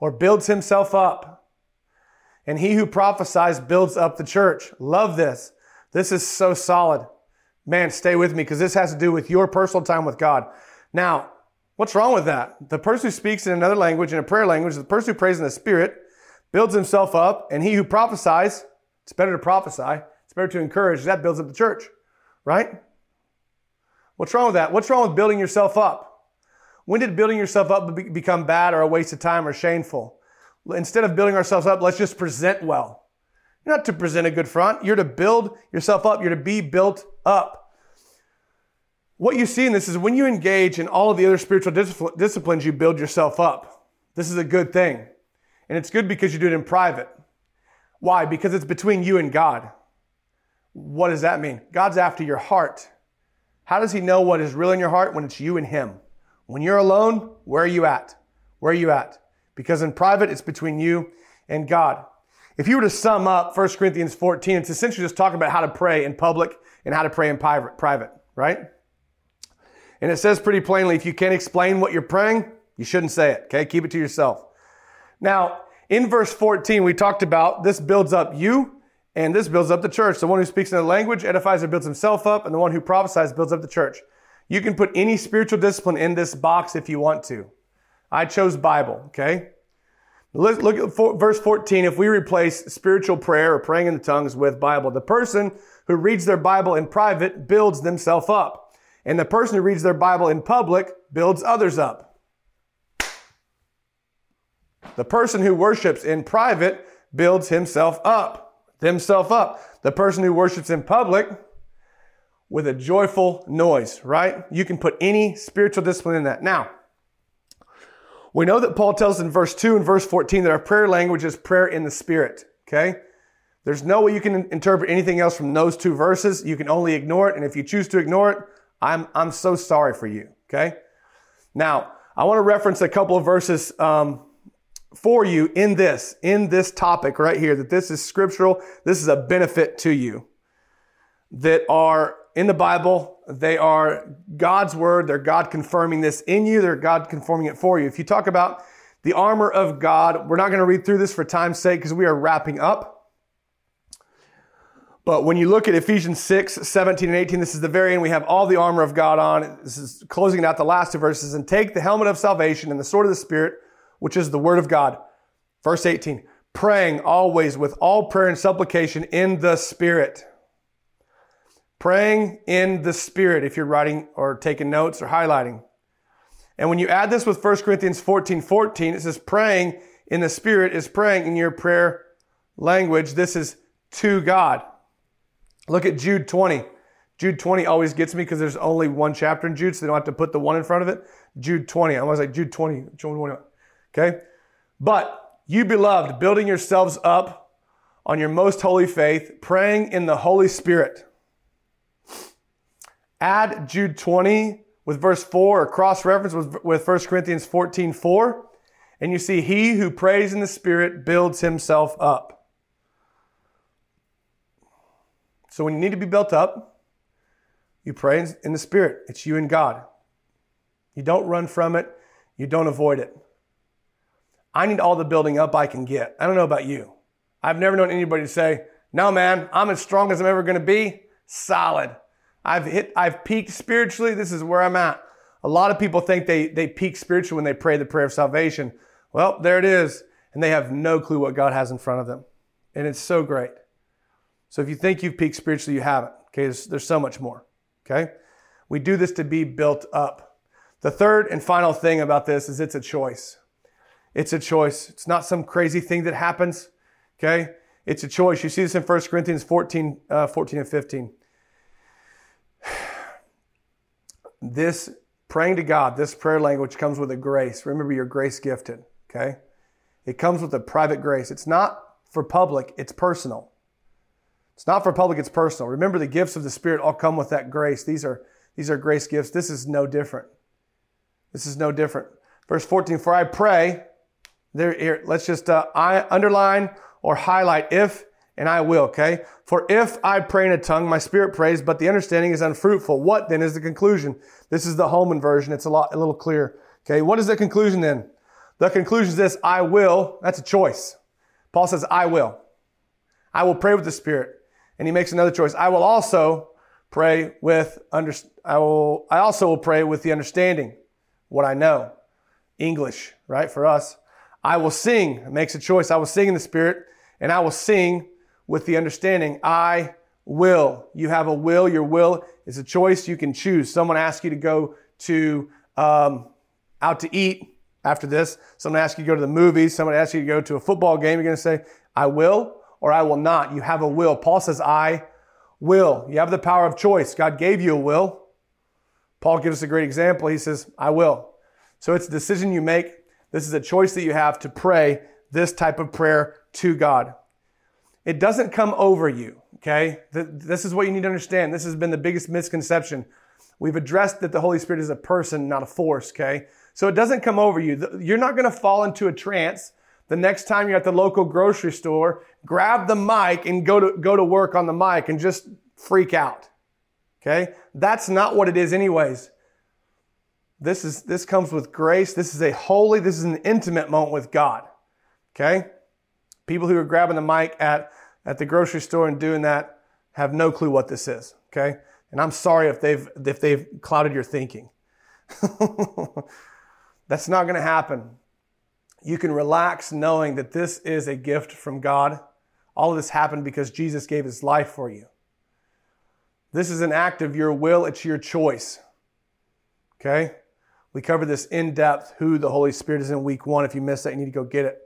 or builds himself up. And he who prophesies builds up the church. Love this. This is so solid. Man, stay with me because this has to do with your personal time with God. Now, what's wrong with that? The person who speaks in another language, in a prayer language, the person who prays in the Spirit, builds himself up, and he who prophesies, it's better to prophesy, it's better to encourage, that builds up the church, right? What's wrong with that? What's wrong with building yourself up? When did building yourself up become bad or a waste of time or shameful? Instead of building ourselves up, let's just present well. You're not to present a good front. You're to build yourself up. You're to be built up. What you see in this is when you engage in all of the other spiritual disciplines, you build yourself up. This is a good thing. And it's good because you do it in private. Why? Because it's between you and God. What does that mean? God's after your heart. How does he know what is real in your heart when it's you and him? When you're alone, where are you at? Where are you at? Because in private, it's between you and God. If you were to sum up 1 Corinthians 14, it's essentially just talking about how to pray in public and how to pray in private, right? And it says pretty plainly, if you can't explain what you're praying, you shouldn't say it, okay? Keep it to yourself. Now, in verse 14, we talked about this builds up you and this builds up the church. The one who speaks in a language edifies or builds himself up, and the one who prophesies builds up the church. You can put any spiritual discipline in this box if you want to. I chose Bible, okay? Let's look at verse 14. If we replace spiritual prayer or praying in the tongues with Bible, the person who reads their Bible in private builds themselves up. And the person who reads their Bible in public builds others up. The person who worships in private builds himself up. The person who worships in public with a joyful noise, right? You can put any spiritual discipline in that. Now, we know that Paul tells in verse 2 and verse 14 that our prayer language is prayer in the Spirit, okay? There's no way you can interpret anything else from those two verses. You can only ignore it. And if you choose to ignore it, I'm so sorry for you. Okay. Now, I want to reference a couple of verses for you in this topic right here, that this is scriptural. This is a benefit to you that are in the Bible. They are God's word. They're God confirming this in you. They're God confirming it for you. If you talk about the armor of God, we're not going to read through this for time's sake because we are wrapping up. But when you look at Ephesians 6, 17 and 18, this is the very end. We have all the armor of God on. This is closing out the last two verses. And take the helmet of salvation and the sword of the Spirit, which is the word of God. Verse 18, praying always with all prayer and supplication in the Spirit. Praying in the Spirit if you're writing or taking notes or highlighting. And when you add this with 1 Corinthians 14:14, it says praying in the Spirit is praying in your prayer language. This is to God. Look at Jude 20. Jude 20 always gets me because there's only one chapter in Jude, so they don't have to put the one in front of it. Jude 20. I was like, Jude 20. Okay? But you, beloved, building yourselves up on your most holy faith, praying in the Holy Spirit. Add Jude 20 with verse 4 or cross-reference with 1 Corinthians 14:4, and you see he who prays in the Spirit builds himself up. So when you need to be built up, you pray in the Spirit. It's you and God. You don't run from it. You don't avoid it. I need all the building up I can get. I don't know about you. I've never known anybody to say, no, man, I'm as strong as I'm ever going to be. Solid. I've peaked spiritually. This is where I'm at. A lot of people think they peak spiritually when they pray the prayer of salvation. Well, there it is. And they have no clue what God has in front of them. And it's so great. So if you think you've peaked spiritually, you haven't. Okay, there's so much more. Okay, we do this to be built up. The third and final thing about this is it's a choice. It's a choice. It's not some crazy thing that happens. Okay, it's a choice. You see this in 1 Corinthians 14 and 15. This praying to God, this prayer language comes with a grace. Remember, you're grace gifted. Okay, it comes with a private grace. It's not for public. It's personal. It's not for public, it's personal. Remember, the gifts of the Spirit all come with that grace. These are grace gifts. This is no different. This is no different. Verse 14, for I pray, let's just underline or highlight if, and I will, okay? For if I pray in a tongue, my spirit prays, but the understanding is unfruitful. What then is the conclusion? This is the Holman version. It's a little clearer, okay? What is the conclusion then? The conclusion is this, I will. That's a choice. Paul says, I will. I will pray with the Spirit. And he makes another choice. I will also pray with I also will pray with the understanding, what I know. English, right? For us. I will sing. It makes a choice. I will sing in the Spirit, and I will sing with the understanding. I will. You have a will. Your will is a choice you can choose. Someone asks you to go to out to eat after this. Someone asks you to go to the movies. Someone asks you to go to a football game. You're going to say, I will. Or I will not. You have a will. Paul says, I will. You have the power of choice. God gave you a will. Paul gives us a great example. He says, I will. So it's a decision you make. This is a choice that you have to pray this type of prayer to God. It doesn't come over you, okay? This is what you need to understand. This has been the biggest misconception. We've addressed that the Holy Spirit is a person, not a force, okay? So it doesn't come over you. You're not going to fall into a trance. The next time you're at the local grocery store, grab the mic and go to work on the mic and just freak out. Okay? That's not what it is anyways. This comes with grace. This is an intimate moment with God. Okay? People who are grabbing the mic at the grocery store and doing that have no clue what this is. Okay? And I'm sorry if they've clouded your thinking. That's not going to happen. You can relax knowing that this is a gift from God. All of this happened because Jesus gave his life for you. This is an act of your will. It's your choice. Okay? We covered this in depth, who the Holy Spirit is in week 1. If you missed that, you need to go get it.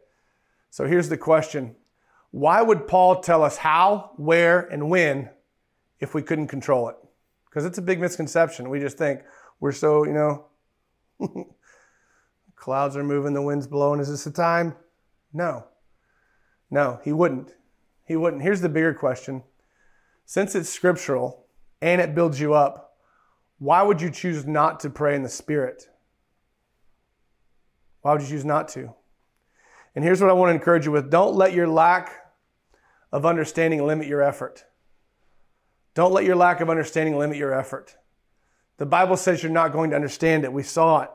So here's the question. Why would Paul tell us how, where, and when if we couldn't control it? Because it's a big misconception. We just think we're so, clouds are moving, the wind's blowing. Is this the time? No. No, he wouldn't. He wouldn't. Here's the bigger question. Since it's scriptural and it builds you up, why would you choose not to pray in the Spirit? Why would you choose not to? And here's what I want to encourage you with. Don't let your lack of understanding limit your effort. Don't let your lack of understanding limit your effort. The Bible says you're not going to understand it. We saw it.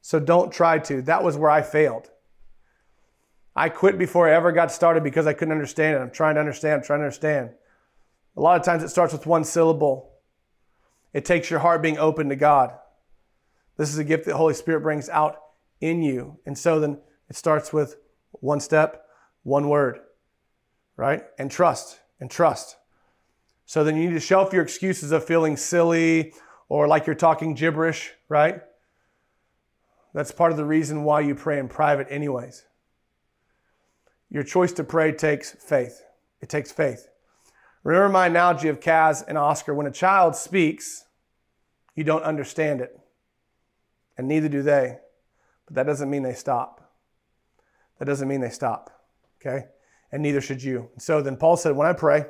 So don't try to. That was where I failed. I quit before I ever got started because I couldn't understand it. I'm trying to understand. A lot of times it starts with one syllable. It takes your heart being open to God. This is a gift that the Holy Spirit brings out in you. And so then it starts with one step, one word, right? And trust. So then you need to shelf your excuses of feeling silly or like you're talking gibberish, right? That's part of the reason why you pray in private anyways. Your choice to pray takes faith. It takes faith. Remember my analogy of Kaz and Oscar. When a child speaks, you don't understand it. And neither do they. But that doesn't mean they stop. Okay? And neither should you. And so then Paul said, when I pray,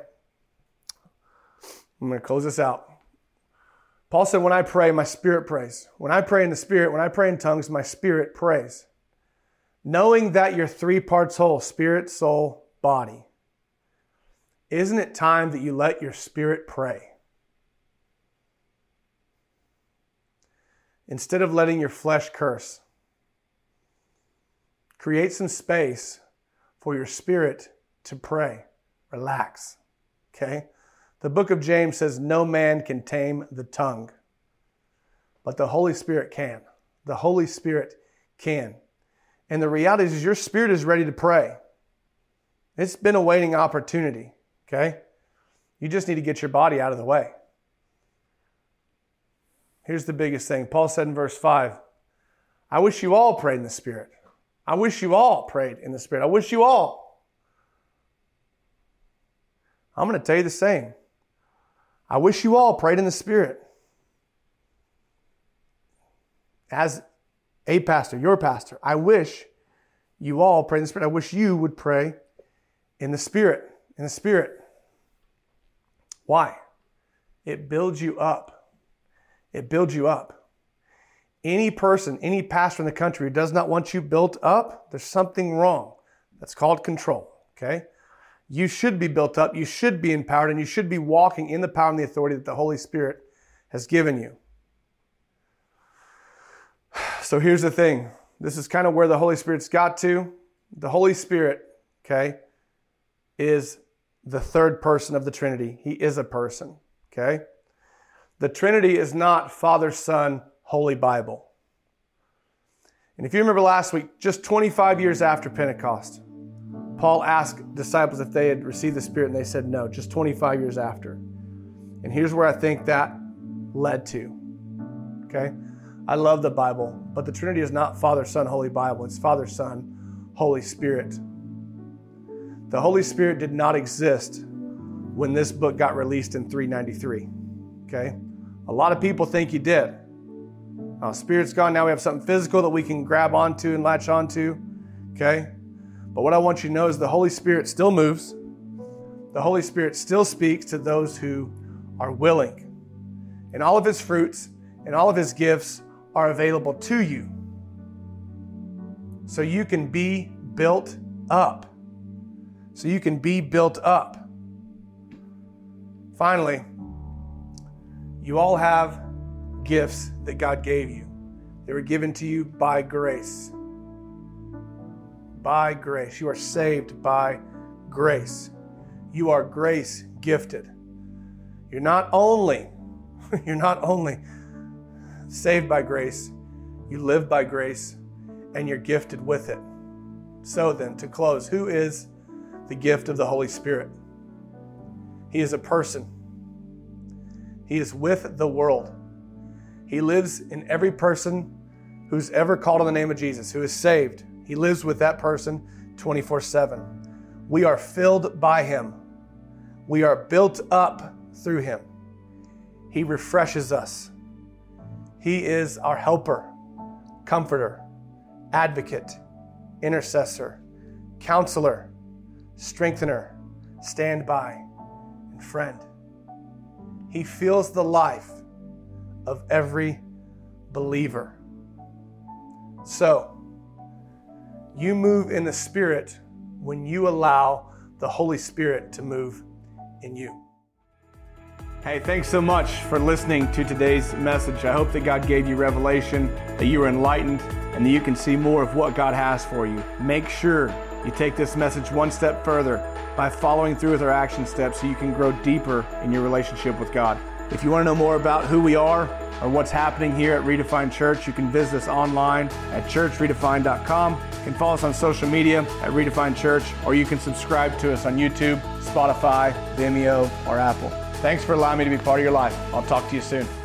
I'm going to close this out. Paul said, when I pray, my spirit prays. When I pray in the Spirit, when I pray in tongues, my spirit prays. Knowing that you're three parts whole, spirit, soul, body. Isn't it time that you let your spirit pray? Instead of letting your flesh curse, create some space for your spirit to pray. Relax, okay? The book of James says, no man can tame the tongue, but the Holy Spirit can. The Holy Spirit can. And the reality is your spirit is ready to pray. It's been awaiting opportunity, okay? You just need to get your body out of the way. Here's the biggest thing. Paul said in verse 5, I wish you all prayed in the Spirit. I wish you all prayed in the Spirit. I wish you all. I'm going to tell you the same. I wish you all prayed in the Spirit. As a pastor, your pastor, I wish you all prayed in the Spirit. I wish you would pray in the Spirit. In the Spirit. Why? It builds you up. It builds you up. Any person, any pastor in the country who does not want you built up, there's something wrong. That's called control, okay? You should be built up, you should be empowered, and you should be walking in the power and the authority that the Holy Spirit has given you. So here's the thing. This is kind of where the Holy Spirit's got to. The Holy Spirit, okay, is the third person of the Trinity. He is a person, okay? The Trinity is not Father, Son, Holy Bible. And if you remember last week, just 25 years after Pentecost, Paul asked disciples if they had received the Spirit, and they said no, just 25 years after. And here's where I think that led to, okay? I love the Bible, but the Trinity is not Father, Son, Holy Bible. It's Father, Son, Holy Spirit. The Holy Spirit did not exist when this book got released in 393, okay? A lot of people think he did. Now, Spirit's gone. Now we have something physical that we can grab onto and latch onto, okay? But what I want you to know is the Holy Spirit still moves. The Holy Spirit still speaks to those who are willing. And all of his fruits and all of his gifts are available to you so you can be built up. Finally, you all have gifts that God gave you. They were given to you by grace. By grace. You are saved by grace. You are grace gifted. You're not only saved by grace, you live by grace, and you're gifted with it. So then, to close, who is the gift of the Holy Spirit? He is a person. He is with the world. He lives in every person who's ever called on the name of Jesus, who is saved. He lives with that person 24/7. We are filled by him. We are built up through him. He refreshes us. He is our helper, comforter, advocate, intercessor, counselor, strengthener, stand by, and friend. He feels the life of every believer. So, you move in the Spirit when you allow the Holy Spirit to move in you. Hey, thanks so much for listening to today's message. I hope that God gave you revelation, that you were enlightened, and that you can see more of what God has for you. Make sure you take this message one step further by following through with our action steps so you can grow deeper in your relationship with God. If you want to know more about who we are or what's happening here at Redefined Church, you can visit us online at churchredefined.com. You can follow us on social media at Redefined Church, or you can subscribe to us on YouTube, Spotify, Vimeo, or Apple. Thanks for allowing me to be part of your life. I'll talk to you soon.